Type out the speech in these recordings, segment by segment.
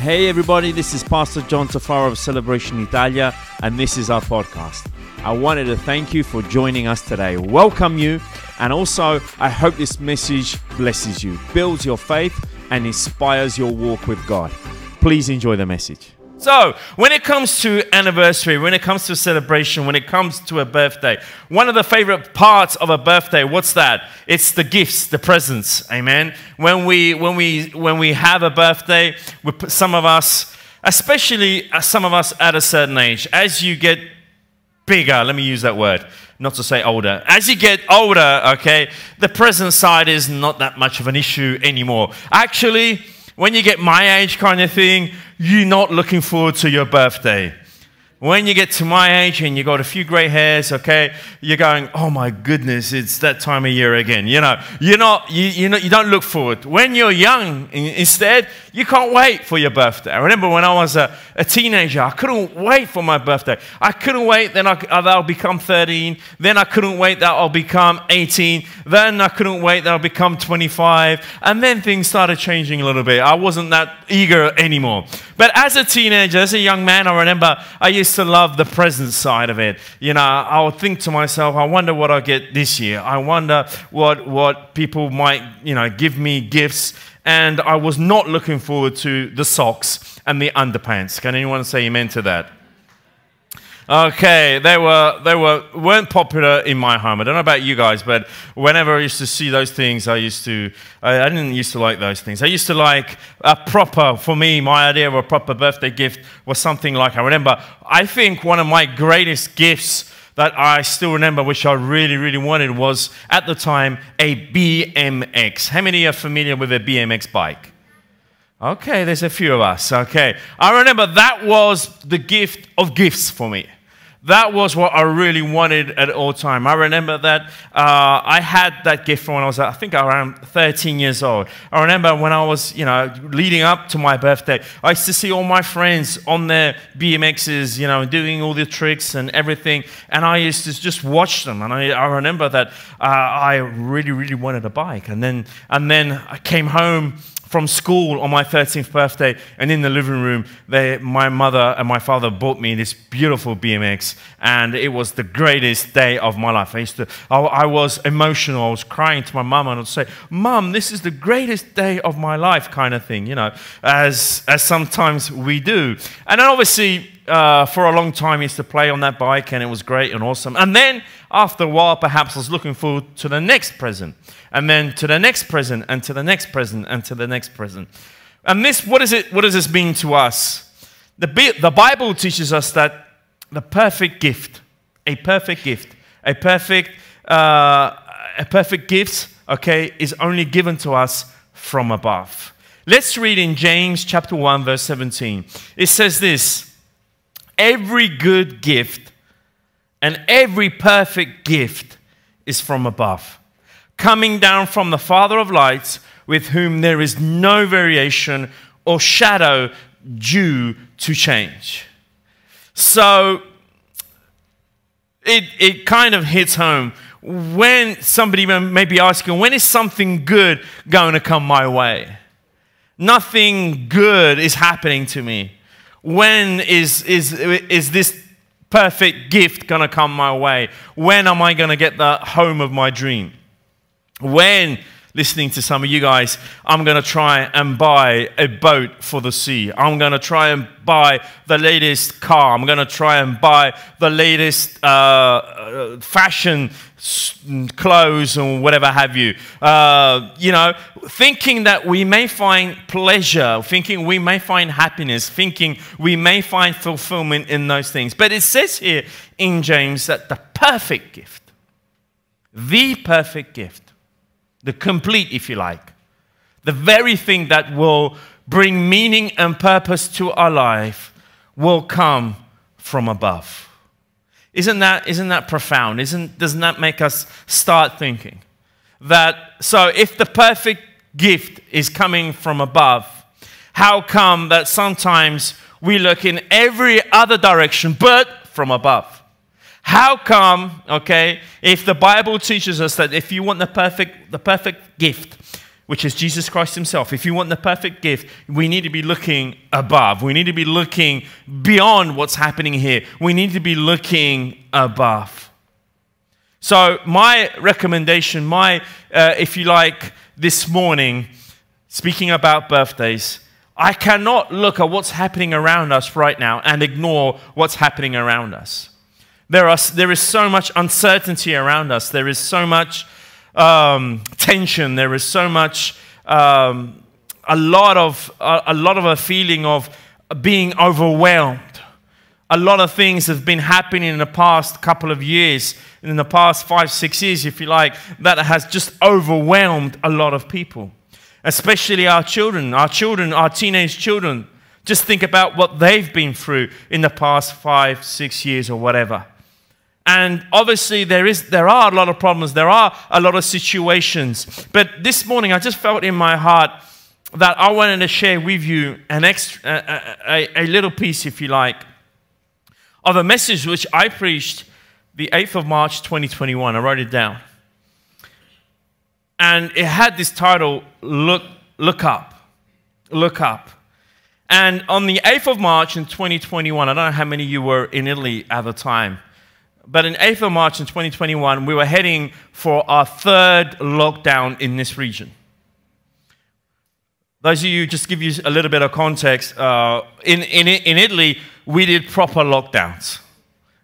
Hey everybody, this is Pastor John Tufaro of Celebration Italia, and this is our podcast. I wanted to thank you for joining us today, welcome you, and also I hope this message blesses you, builds your faith, and inspires your walk with God. Please enjoy the message. So, when it comes to anniversary, when it comes to celebration, when it comes to a birthday, one of the favorite parts of a birthday, what's that? It's the gifts, the presents, amen? When we have a birthday, some of us, especially some of us at a certain age, as you get bigger, let me use that word, not to say older. As you get older, okay, the present side is not that much of an issue anymore. Actually, when you get my age kind of thing, you're not looking forward to your birthday. When you get to my age and you got a few grey hairs, okay, you're going, oh my goodness, it's that time of year again. You know, you don't look forward. When you're young, instead, you can't wait for your birthday. I remember when I was a teenager, I couldn't wait for my birthday. I couldn't wait that I'll become 13. Then I couldn't wait that I'll become 18. Then I couldn't wait that I'll become 25. And then things started changing a little bit. I wasn't that eager anymore. But as a teenager, as a young man, I remember I used to love the present side of it. You know, I would think to myself, I wonder what I'll get this year. I wonder what people might, you know, give me gifts. And I was not looking forward to the socks and the underpants. Can anyone say amen to that? Okay, they weren't popular in my home. I don't know about you guys, but whenever I used to see those things, I didn't used to like those things. I used to like my idea of a proper birthday gift was something like, I think one of my greatest gifts that I still remember, which I really, really wanted, was at the time a BMX. How many are familiar with a BMX bike? Okay, there's a few of us, okay. I remember that was the gift of gifts for me. That was what I really wanted at all time. I remember that I had that gift from when I was, I think, around 13 years old. I remember when I was, you know, leading up to my birthday, I used to see all my friends on their BMXs, you know, doing all the tricks and everything. And I used to just watch them. And I remember that I really, really wanted a bike. And then I came home from school on my 13th birthday, and in the living room, my mother and my father bought me this beautiful BMX, and it was the greatest day of my life. I was emotional. I was crying to my mum, and I'd say, "Mum, this is the greatest day of my life," kind of thing, you know, as sometimes we do. And then obviously, for a long time, I used to play on that bike, and it was great and awesome. And then after a while, perhaps I was looking forward to the next present, and then to the next present, and to the next present, and to the next present. And this, what is it? What does this mean to us? The Bible teaches us that the perfect gift, okay, is only given to us from above. Let's read in James chapter 1, verse 17. It says this. Every good gift and every perfect gift is from above, coming down from the Father of lights, with whom there is no variation or shadow due to change. So it kind of hits home when somebody may be asking, when is something good going to come my way? Nothing good is happening to me. When is this perfect gift going to come my way? When am I going to get the home of my dream? When, listening to some of you guys, I'm going to try and buy a boat for the sea. I'm going to try and buy the latest car. I'm going to try and buy the latest fashion clothes or whatever have you. You know, thinking that we may find pleasure, thinking we may find happiness, thinking we may find fulfillment in those things. But it says here in James that the perfect gift, the complete, if you like, the very thing that will bring meaning and purpose to our life will come from above. Isn't that profound? Doesn't that make us start thinking? So if the perfect gift is coming from above, how come that sometimes we look in every other direction but from above? How come, okay, if the Bible teaches us that if you want the perfect gift, which is Jesus Christ himself. If you want the perfect gift, we need to be looking above. We need to be looking beyond what's happening here. We need to be looking above. So my recommendation, if you like, this morning, speaking about birthdays, I cannot look at what's happening around us right now and ignore what's happening around us. There is so much uncertainty around us. There is so much tension. There is so much a lot of a feeling of being overwhelmed. A lot of things have been happening in the past couple of years, in the past 5-6 years, if you like, that has just overwhelmed a lot of people, especially our children, our teenage children. Just think about what they've been through in the past 5-6 years or whatever. And obviously there are a lot of problems, there are a lot of situations. But this morning I just felt in my heart that I wanted to share with you an extra, a little piece, if you like, of a message which I preached the 8th of March 2021. I wrote it down. And it had this title, Look Up. And on the 8th of March in 2021, I don't know how many of you were in Italy at the time, but on 8th of March in 2021, we were heading for our third lockdown in this region. Those of you, just give you a little bit of context, in Italy, we did proper lockdowns,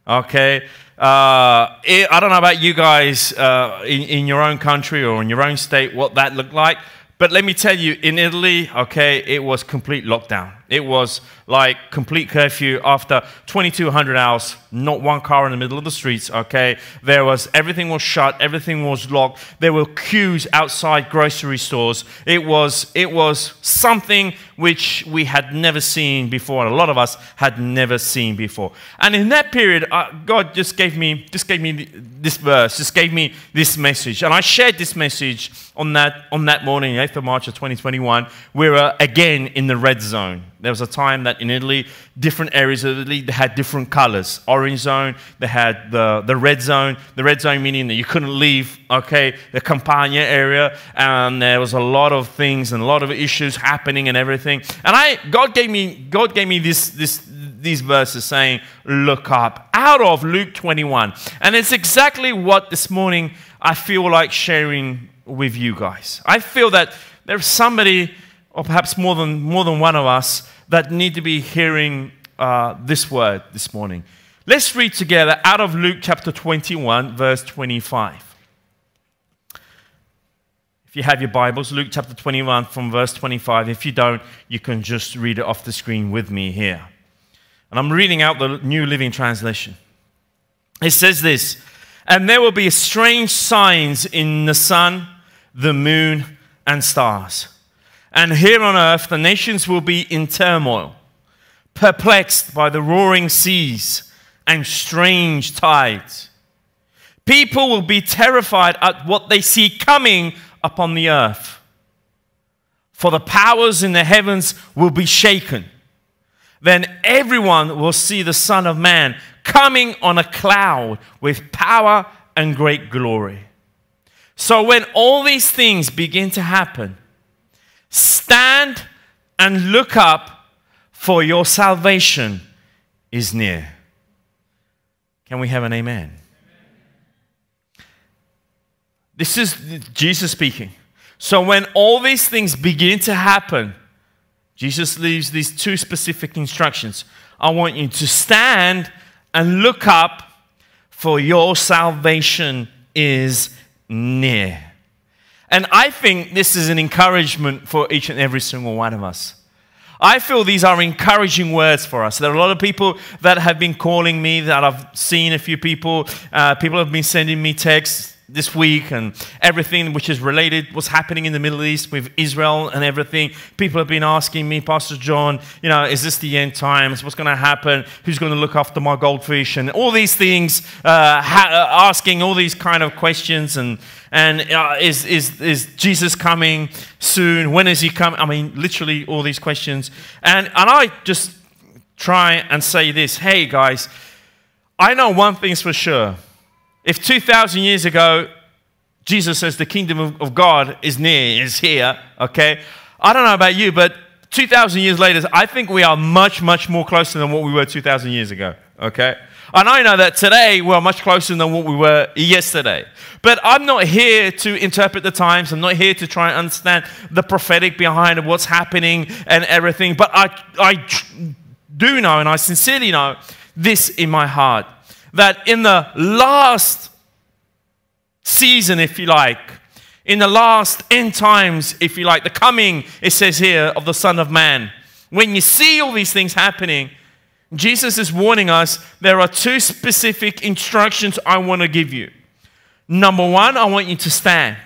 okay? I don't know about you guys in your own country or in your own state, what that looked like. But let me tell you, in Italy, okay, it was complete lockdown. It was like complete curfew after 2,200 hours, not one car in the middle of the streets, okay? Everything was shut, everything was locked. There were queues outside grocery stores. It was something which we had never seen before, and a lot of us had never seen before. And in that period, God just gave me this verse, just gave me this message. And I shared this message on that morning, 8th of March of 2021, we were again in the red zone. There was a time that in Italy, different areas of Italy, they had different colors. Orange zone, they had the red zone. The red zone meaning that you couldn't leave, okay, the Campania area. And there was a lot of things and a lot of issues happening and everything. And God gave me these verses saying, look up, out of Luke 21. And it's exactly what this morning I feel like sharing with you guys. I feel that there's somebody, or perhaps more than one of us, that need to be hearing this word this morning. Let's read together out of Luke chapter 21, verse 25. If you have your Bibles, Luke chapter 21 from verse 25. If you don't, you can just read it off the screen with me here. And I'm reading out the New Living Translation. It says this, "And there will be strange signs in the sun, the moon, and stars. And here on earth, the nations will be in turmoil, perplexed by the roaring seas and strange tides. People will be terrified at what they see coming upon the earth. For the powers in the heavens will be shaken. Then everyone will see the Son of Man coming on a cloud with power and great glory. So when all these things begin to happen, stand and look up, for your salvation is near." Can we have an amen? Amen. This is Jesus speaking. So when all these things begin to happen, Jesus leaves these two specific instructions. I want you to stand and look up, for your salvation is near. And I think this is an encouragement for each and every single one of us. I feel these are encouraging words for us. There are a lot of people that have been calling me, that I've seen a few people. People have been sending me texts this week and everything which is related, what's happening in the Middle East with Israel and everything. People have been asking me, Pastor John, you know, is this the end times? What's going to happen? Who's going to look after my goldfish? And all these things, asking all these kind of questions and is Jesus coming soon? When is he coming? I mean, literally all these questions. And I just try and say this, hey guys, I know one thing's for sure. If 2,000 years ago Jesus says the kingdom of God is near, is here, okay? I don't know about you, but 2,000 years later, I think we are much, much more closer than what we were 2,000 years ago, okay? And I know that today we're much closer than what we were yesterday. But I'm not here to interpret the times. I'm not here to try and understand the prophetic behind what's happening and everything. But I do know, and I sincerely know this in my heart, that in the last season, if you like, in the last end times, if you like, the coming, it says here, of the Son of Man. When you see all these things happening, Jesus is warning us, there are two specific instructions I want to give you. Number one, I want you to stand.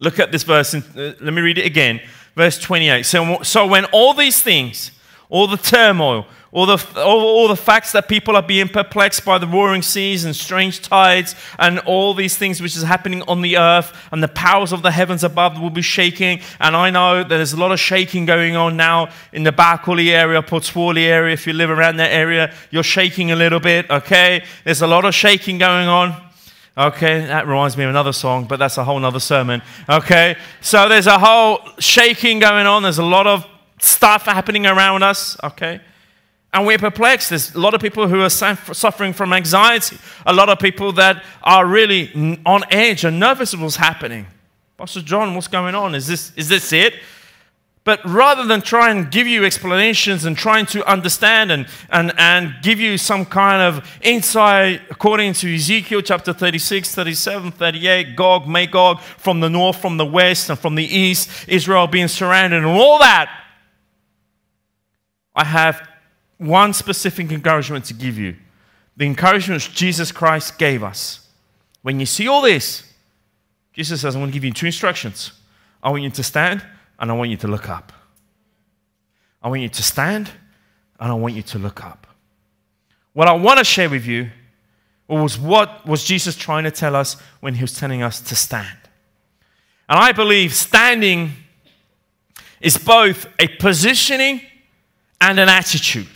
Look at this verse. Let me read it again. Verse 28. So when all these things, all the turmoil, all the facts that people are being perplexed by the roaring seas and strange tides and all these things which is happening on the earth, and the powers of the heavens above will be shaking. And I know that there's a lot of shaking going on now in the Bacoli area, Portswoli area. If you live around that area, you're shaking a little bit, okay? There's a lot of shaking going on. Okay, that reminds me of another song, but that's a whole other sermon, okay? So there's a whole shaking going on. There's a lot of stuff happening around us, okay? And we're perplexed. There's a lot of people who are suffering from anxiety. A lot of people that are really on edge and nervous of what's happening. Pastor John, what's going on? Is this it? But rather than try and give you explanations and trying to understand and give you some kind of insight according to Ezekiel chapter 36, 37, 38, Gog, Magog, from the north, from the west, and from the east, Israel being surrounded and all that, I have one specific encouragement to give you. The encouragement Jesus Christ gave us. When you see all this, Jesus says, I want to give you two instructions. I want you to stand and I want you to look up. I want you to stand and I want you to look up. What I want to share with you was what was Jesus trying to tell us when he was telling us to stand. And I believe standing is both a positioning and an attitude.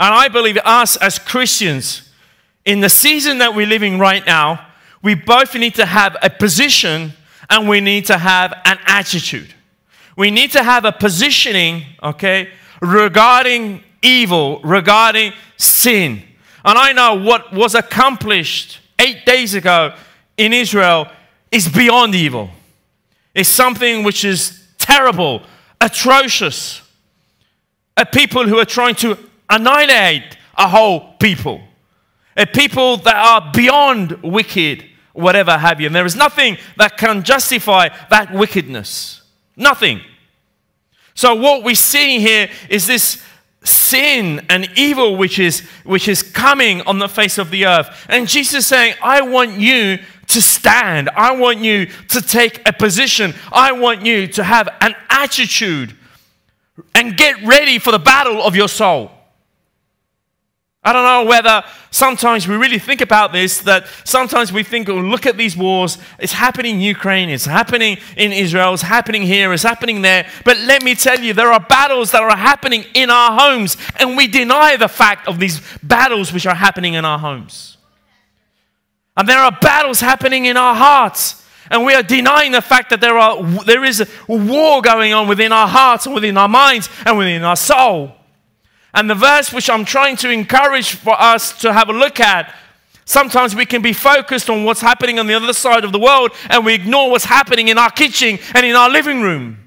And I believe us as Christians, in the season that we're living right now, we both need to have a position and we need to have an attitude. We need to have a positioning, okay, regarding evil, regarding sin. And I know what was accomplished 8 days ago in Israel is beyond evil. It's something which is terrible, atrocious. A people who are trying to annihilate a whole people. A people that are beyond wicked, whatever have you. And there is nothing that can justify that wickedness. Nothing. So what we see here is this sin and evil which is coming on the face of the earth. And Jesus is saying, I want you to stand. I want you to take a position. I want you to have an attitude and get ready for the battle of your soul. I don't know whether sometimes we really think about this, that sometimes we think, oh, look at these wars. It's happening in Ukraine. It's happening in Israel. It's happening here. It's happening there. But let me tell you, there are battles that are happening in our homes, and we deny the fact of these battles which are happening in our homes. And there are battles happening in our hearts, and we are denying the fact that there is a war going on within our hearts and within our minds and within our soul. And the verse which I'm trying to encourage for us to have a look at, sometimes we can be focused on what's happening on the other side of the world and we ignore what's happening in our kitchen and in our living room.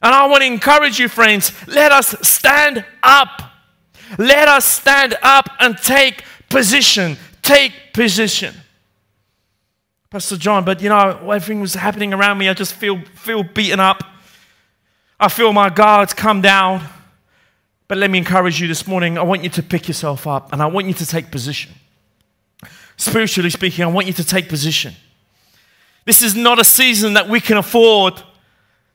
And I want to encourage you, friends, let us stand up. Let us stand up and take position. Take position. Pastor John, but you know, everything was happening around me. I just feel beaten up. I feel my guards come down. But let me encourage you this morning. I want you to pick yourself up and I want you to take position. Spiritually speaking, I want you to take position. This is not a season that we can afford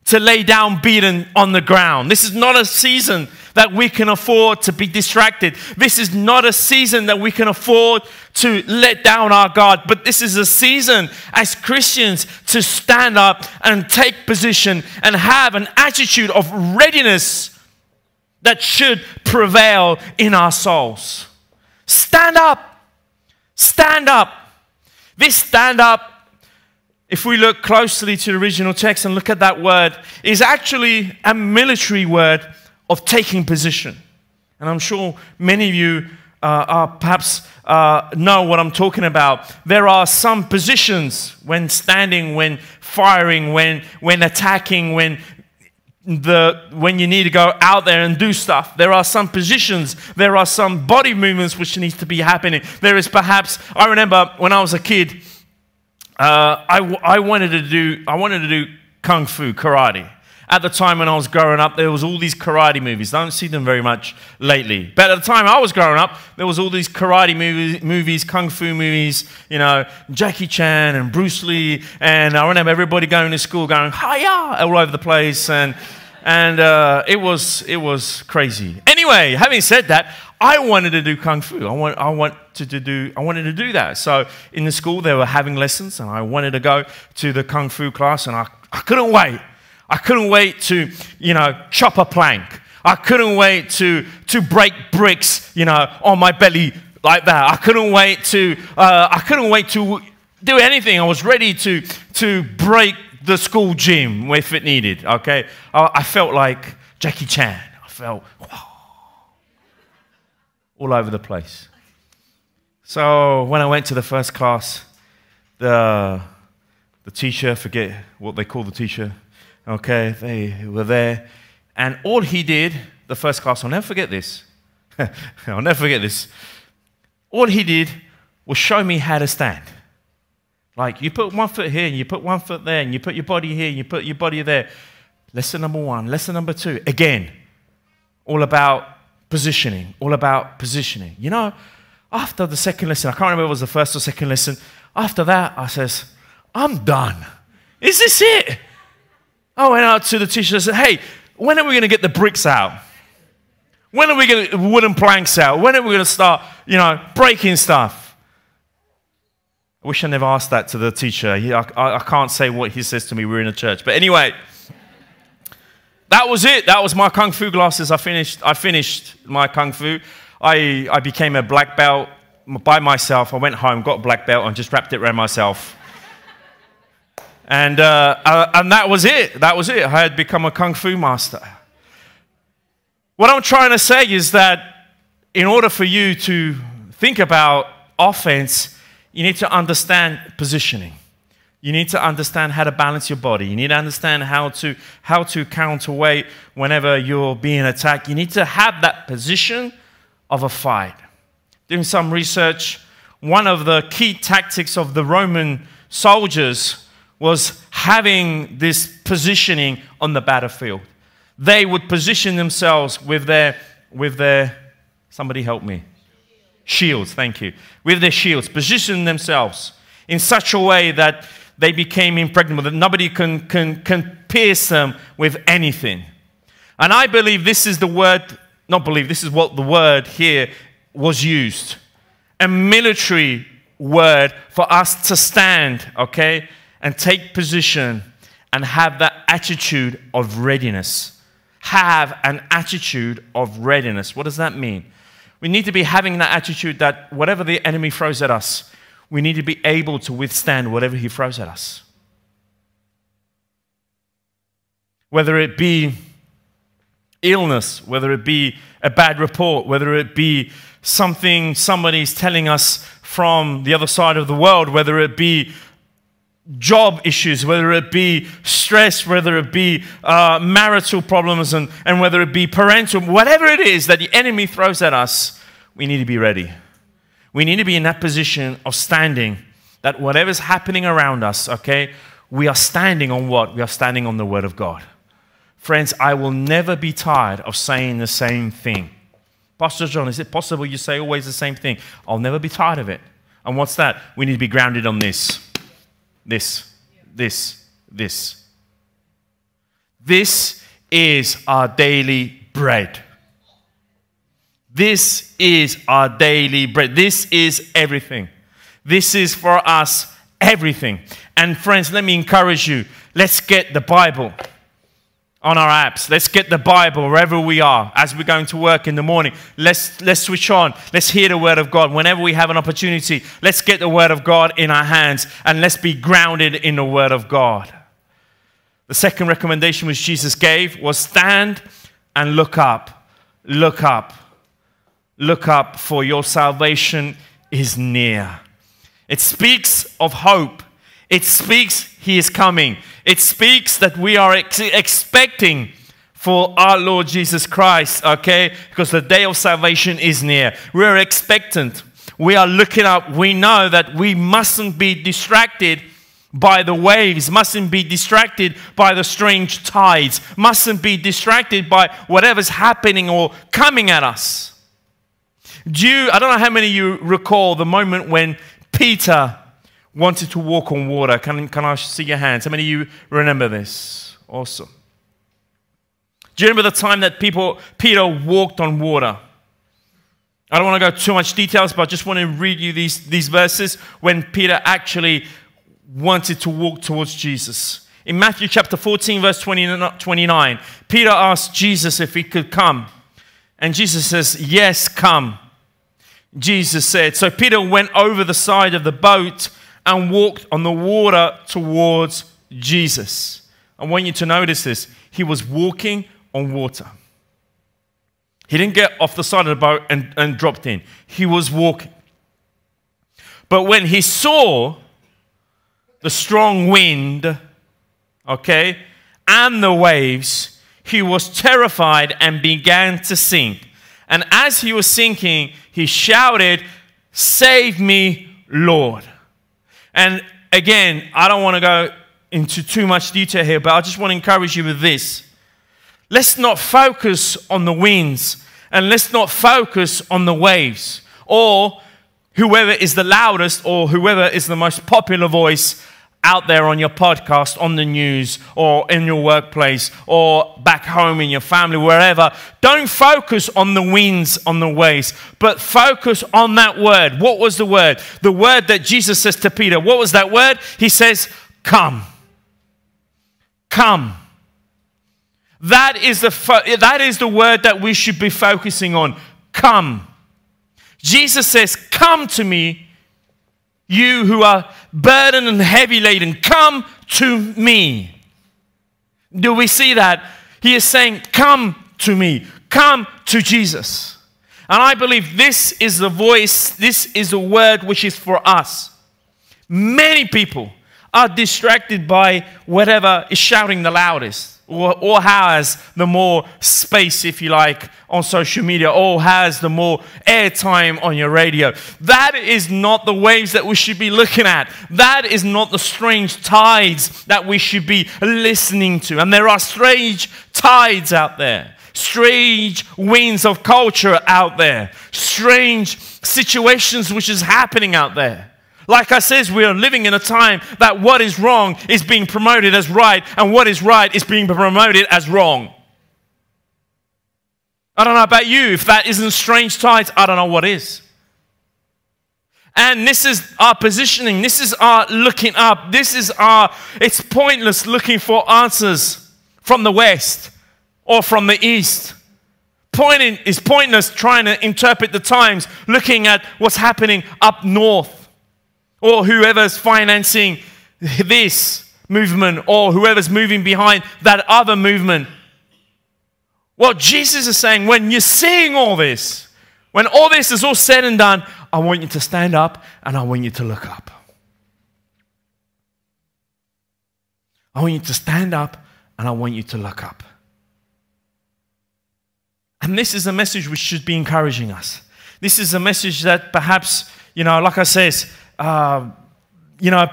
to lay down beaten on the ground. This is not a season that we can afford to be distracted. This is not a season that we can afford to let down our guard. But this is a season as Christians to stand up and take position and have an attitude of readiness that should prevail in our souls. Stand up. Stand up. This stand up, if we look closely to the original text and look at that word, is actually a military word of taking position. And I'm sure many of you know what I'm talking about. There are some positions when standing, when firing, when attacking, when you need to go out there and do stuff. There are some positions, there are some body movements which need to be happening. There is perhaps, I remember when I was a kid, I wanted to do kung fu, karate. At the time when I was growing up, there was all these karate movies. I don't see them very much lately. But at the time I was growing up, there was all these karate movies, kung fu movies, you know, Jackie Chan and Bruce Lee. And I remember everybody going to school going, hi-ya, all over the place. And it was crazy. Anyway, having said that, I wanted to do kung fu. I wanted to do that. So in the school, they were having lessons, and I wanted to go to the kung fu class, and I couldn't wait. I couldn't wait to, you know, chop a plank. I couldn't wait to break bricks, you know, on my belly like that. I couldn't wait to do anything. I was ready to break the school gym if it needed. Okay, I felt like Jackie Chan. I felt all over the place. So when I went to the first class, the teacher, I forget what they call the teacher. Okay, they were there. And all he did, the first class, I'll never forget this. I'll never forget this. All he did was show me how to stand. Like, you put one foot here, and you put one foot there, and you put your body here, and you put your body there. Lesson number 1, lesson number 2. Again, all about positioning, all about positioning. You know, after the second lesson, I can't remember if it was the first or second lesson, after that, I says, I'm done. Is this it? I went out to the teacher and said, hey, when are we going to get the bricks out? When are we going to wooden planks out? When are we going to start, you know, breaking stuff? I wish I never asked that to the teacher. I can't say what he says to me. We're in a church. But anyway, that was it. That was my kung fu classes. I finished my kung fu. I became a black belt by myself. I went home, got a black belt, and just wrapped it around myself. And that was it. That was it. I had become a kung fu master. What I'm trying to say is that in order for you to think about offense, you need to understand positioning. You need to understand how to balance your body. You need to understand how to counterweight whenever you're being attacked. You need to have that position of a fight. Doing some research, one of the key tactics of the Roman soldiers was having this positioning on the battlefield. They would position themselves with their somebody help me. Shields, thank you. With their shields, position themselves in such a way that they became impregnable, that nobody can pierce them with anything. And I believe this is what the word here was used. A military word for us to stand, okay? And take position and have that attitude of readiness. Have an attitude of readiness. What does that mean? We need to be having that attitude that whatever the enemy throws at us, we need to be able to withstand whatever he throws at us. Whether it be illness, whether it be a bad report, whether it be something somebody's telling us from the other side of the world, whether it be job issues, whether it be stress, whether it be marital problems, and whether it be parental, whatever it is that the enemy throws at us, we need to be ready. We need to be in that position of standing, that whatever's happening around us, okay, we are standing on what? We are standing on the Word of God. Friends, I will never be tired of saying the same thing. Pastor John, is it possible you say always the same thing? I'll never be tired of it. And what's that? We need to be grounded on this. This. This is our daily bread. This is our daily bread. This is everything. This is for us everything. And friends, let me encourage you. Let's get the Bible. on our apps. Let's get the Bible wherever we are. As we're going to work in the morning, let's switch on. Let's hear the Word of God. Whenever we have an opportunity, let's get the Word of God in our hands and let's be grounded in the Word of God. The second recommendation which Jesus gave was stand and look up. Look up. Look up, for your salvation is near. It speaks of hope. It speaks He is coming. It speaks that we are expecting for our Lord Jesus Christ, okay? Because the day of salvation is near. We are expectant. We are looking up. We know that we mustn't be distracted by the waves, mustn't be distracted by the strange tides, mustn't be distracted by whatever's happening or coming at us. I don't know how many of you recall the moment when Peter wanted to walk on water. Can I see your hands? How many of you remember this? Awesome. Do you remember the time that Peter walked on water? I don't want to go too much details, but I just want to read you these verses when Peter actually wanted to walk towards Jesus. In Matthew chapter 14, verse 29, Peter asked Jesus if he could come. And Jesus says, "Yes, come." Jesus said, so Peter went over the side of the boat and walked on the water towards Jesus. I want you to notice this. He was walking on water. He didn't get off the side of the boat and dropped in. He was walking. But when he saw the strong wind, okay, and the waves, he was terrified and began to sink. And as he was sinking, he shouted, "Save me, Lord." And again, I don't want to go into too much detail here, but I just want to encourage you with this. Let's not focus on the winds, and let's not focus on the waves, or whoever is the loudest, or whoever is the most popular voice out there on your podcast, on the news, or in your workplace, or back home in your family, wherever. Don't focus on the winds, on the waves, but focus on that word. What was the word? The word that Jesus says to Peter. What was that word? He says, "Come." Come. That is the word that we should be focusing on. Come. Jesus says, "Come to me, you who are burdened and heavy laden, come to me." Do we see that? He is saying, come to me. Come to Jesus. And I believe this is the voice, this is the word which is for us. Many people are distracted by whatever is shouting the loudest, or has the more space, if you like, on social media, or has the more airtime on your radio. That is not the waves that we should be looking at. That is not the strange tides that we should be listening to. And there are strange tides out there. Strange winds of culture out there. Strange situations which is happening out there. Like I says, we are living in a time that what is wrong is being promoted as right, and what is right is being promoted as wrong. I don't know about you. If that isn't strange tides, I don't know what is. And this is our positioning. This is our looking up. It's pointless looking for answers from the West or from the East. It's pointless trying to interpret the times, looking at what's happening up north, or whoever's financing this movement, or whoever's moving behind that other movement. What Jesus is saying, when you're seeing all this, when all this is all said and done, I want you to stand up and I want you to look up. I want you to stand up and I want you to look up. And this is a message which should be encouraging us. This is a message that perhaps, like I says,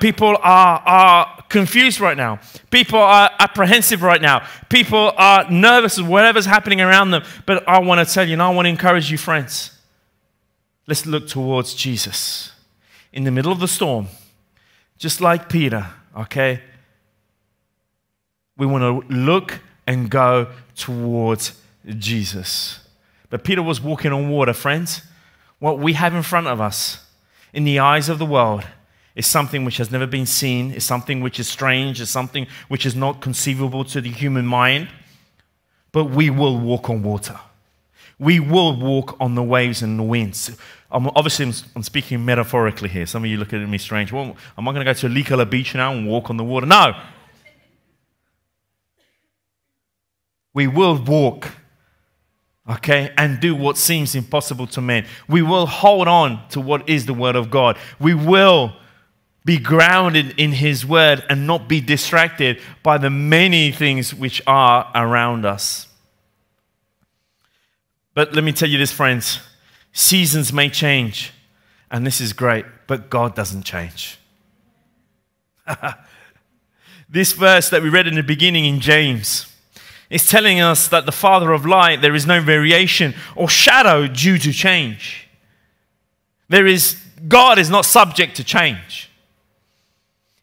people are confused right now. People are apprehensive right now. People are nervous of whatever's happening around them. But I want to tell you, and I want to encourage you, friends, let's look towards Jesus. In the middle of the storm, just like Peter, okay? We want to look and go towards Jesus. But Peter was walking on water, friends. What we have in front of us, in the eyes of the world, is something which has never been seen, is something which is strange, is something which is not conceivable to the human mind. but we will walk on water. We will walk on the waves and the winds. I'm speaking metaphorically here. Some of you look at me strange. Well, am I going to go to Likala Beach now and walk on the water? No. We will walk, okay, and do what seems impossible to man. We will hold on to what is the Word of God. We will be grounded in His Word and not be distracted by the many things which are around us. But let me tell you this, friends. Seasons may change, and this is great, but God doesn't change. This verse that we read in the beginning in James, it's telling us that the Father of light, there is no variation or shadow due to change. God is not subject to change.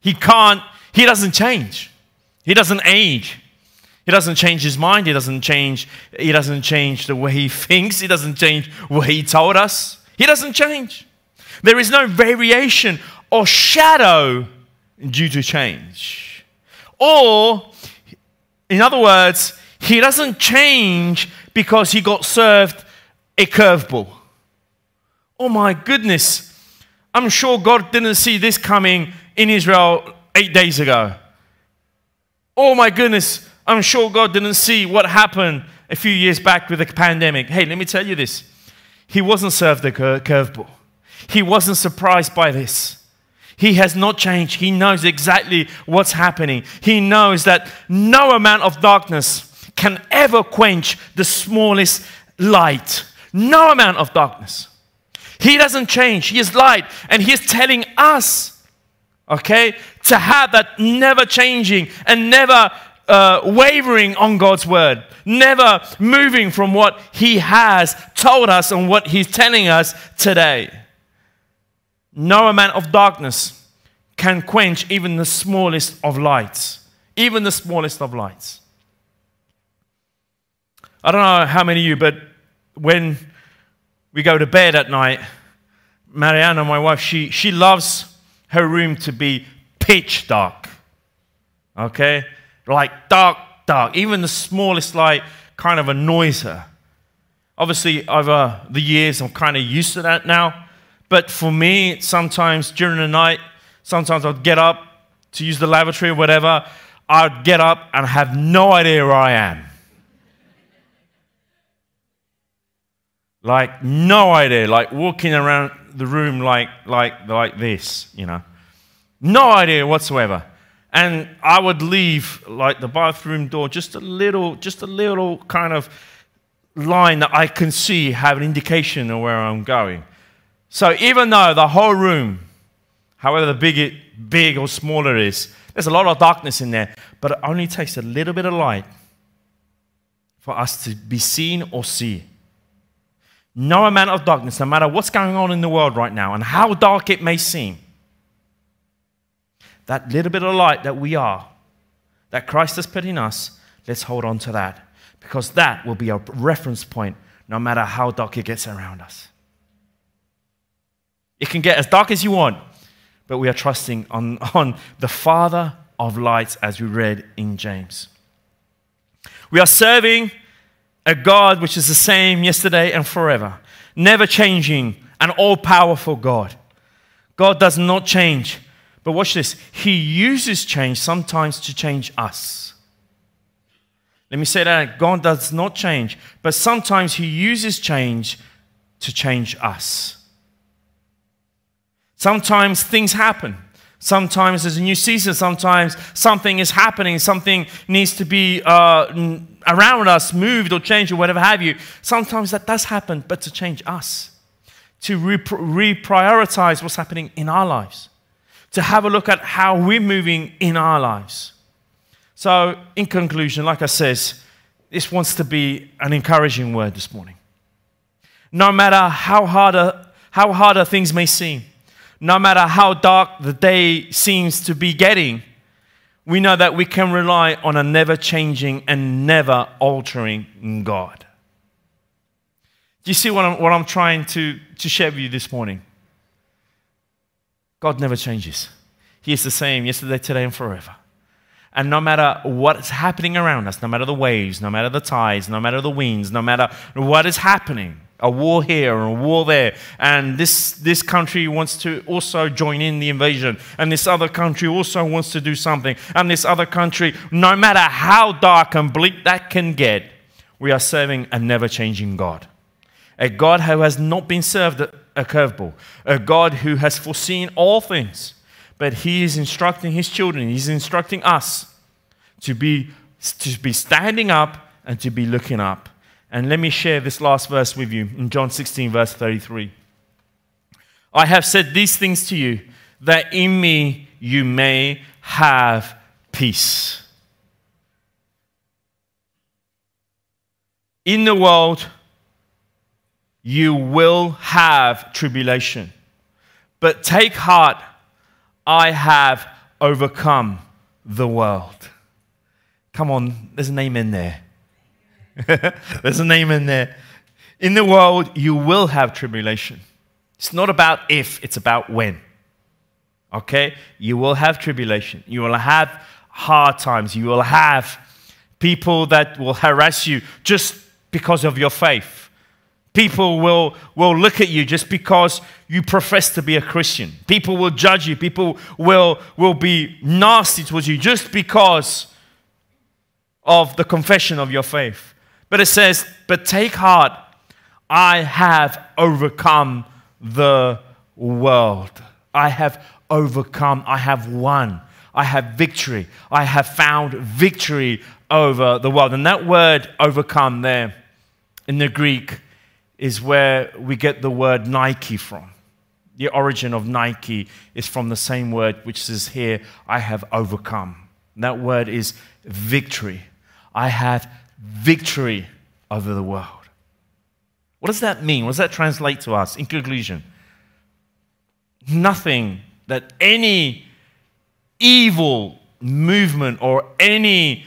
He doesn't change. He doesn't age. He doesn't change his mind. He doesn't change the way he thinks. He doesn't change what he told us. He doesn't change. There is no variation or shadow due to change. Or, in other words, he doesn't change because he got served a curveball. Oh my goodness. I'm sure God didn't see this coming in Israel 8 days ago. Oh my goodness. I'm sure God didn't see what happened a few years back with the pandemic. Hey, let me tell you this. He wasn't served a curveball. He wasn't surprised by this. He has not changed. He knows exactly what's happening. He knows that no amount of darkness can ever quench the smallest light. No amount of darkness. He doesn't change. He is light. And He is telling us, okay, to have that never changing and never wavering on God's word. Never moving from what He has told us and what He's telling us today. No amount of darkness can quench even the smallest of lights. Even the smallest of lights. I don't know how many of you, but when we go to bed at night, Mariana, my wife, she loves her room to be pitch dark. Okay? Like dark, dark. Even the smallest light kind of annoys her. Obviously, over the years, I'm kind of used to that now. But for me, sometimes during the night, sometimes I'd get up to use the lavatory or whatever. I'd get up and have no idea where I am. Like, no idea. Like, walking around the room like this, you know. No idea whatsoever. And I would leave, like, the bathroom door just a little kind of line that I can see, have an indication of where I'm going. So even though the whole room, however big or small it is, there's a lot of darkness in there, but it only takes a little bit of light for us to be seen or see. No amount of darkness, no matter what's going on in the world right now and how dark it may seem, that little bit of light that we are, that Christ has put in us, let's hold on to that, because that will be our reference point no matter how dark it gets around us. It can get as dark as you want, but we are trusting on the Father of lights, as we read in James. We are serving a God which is the same yesterday and forever, never changing, an all-powerful God. God does not change, but watch this. He uses change sometimes to change us. Let me say that. God does not change, but sometimes He uses change to change us. Sometimes things happen. Sometimes there's a new season. Sometimes something is happening. Something needs to be around us, moved or changed or whatever have you. Sometimes that does happen, but to change us. To reprioritize what's happening in our lives. To have a look at how we're moving in our lives. So, in conclusion, like I says, this wants to be an encouraging word this morning. No matter how harder things may seem, no matter how dark the day seems to be getting, we know that we can rely on a never-changing and never-altering God. Do you see what I'm trying to share with you this morning? God never changes. He is the same yesterday, today, and forever. And no matter what's happening around us, no matter the waves, no matter the tides, no matter the winds, no matter what is happening, a war here or a war there, and this country wants to also join in the invasion, and this other country also wants to do something, and this other country, no matter how dark and bleak that can get, we are serving a never-changing God. A God who has not been served a curveball, a God who has foreseen all things, but he is instructing his children, he's instructing us to be standing up and to be looking up. And let me share this last verse with you in John 16, verse 33. I have said these things to you, that in me you may have peace. In the world, you will have tribulation. But take heart, I have overcome the world. Come on, there's a name in there. There's a name in there. In the world, you will have tribulation. It's not about if, it's about when. Okay? You will have tribulation. You will have hard times. You will have people that will harass you just because of your faith. People will look at you just because you profess to be a Christian. People will judge you. People will be nasty towards you just because of the confession of your faith. But it says, but take heart, I have overcome the world. I have overcome, I have won, I have victory. I have found victory over the world. And that word overcome there in the Greek is where we get the word Nike from. The origin of Nike is from the same word which says here, I have overcome. And that word is victory. I have victory over the world. What does that mean? What does that translate to us? In conclusion, nothing that any evil movement or any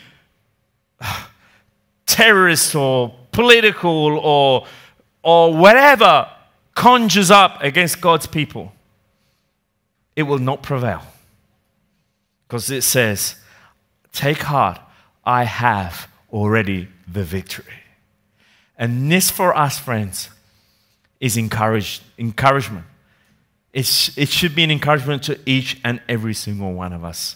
terrorist or political or whatever conjures up against God's people, it will not prevail. Because it says, take heart, I have already the victory. And this for us, friends, is encouragement. It should be an encouragement to each and every single one of us.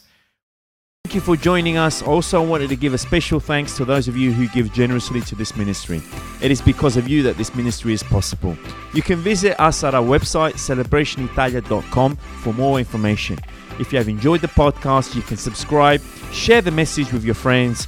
Thank you for joining us. Also, I wanted to give a special thanks to those of you who give generously to this ministry. It is because of you that this ministry is possible. You can visit us at our website, celebrationitalia.com, for more information. If you have enjoyed the podcast, you can subscribe, share the message with your friends,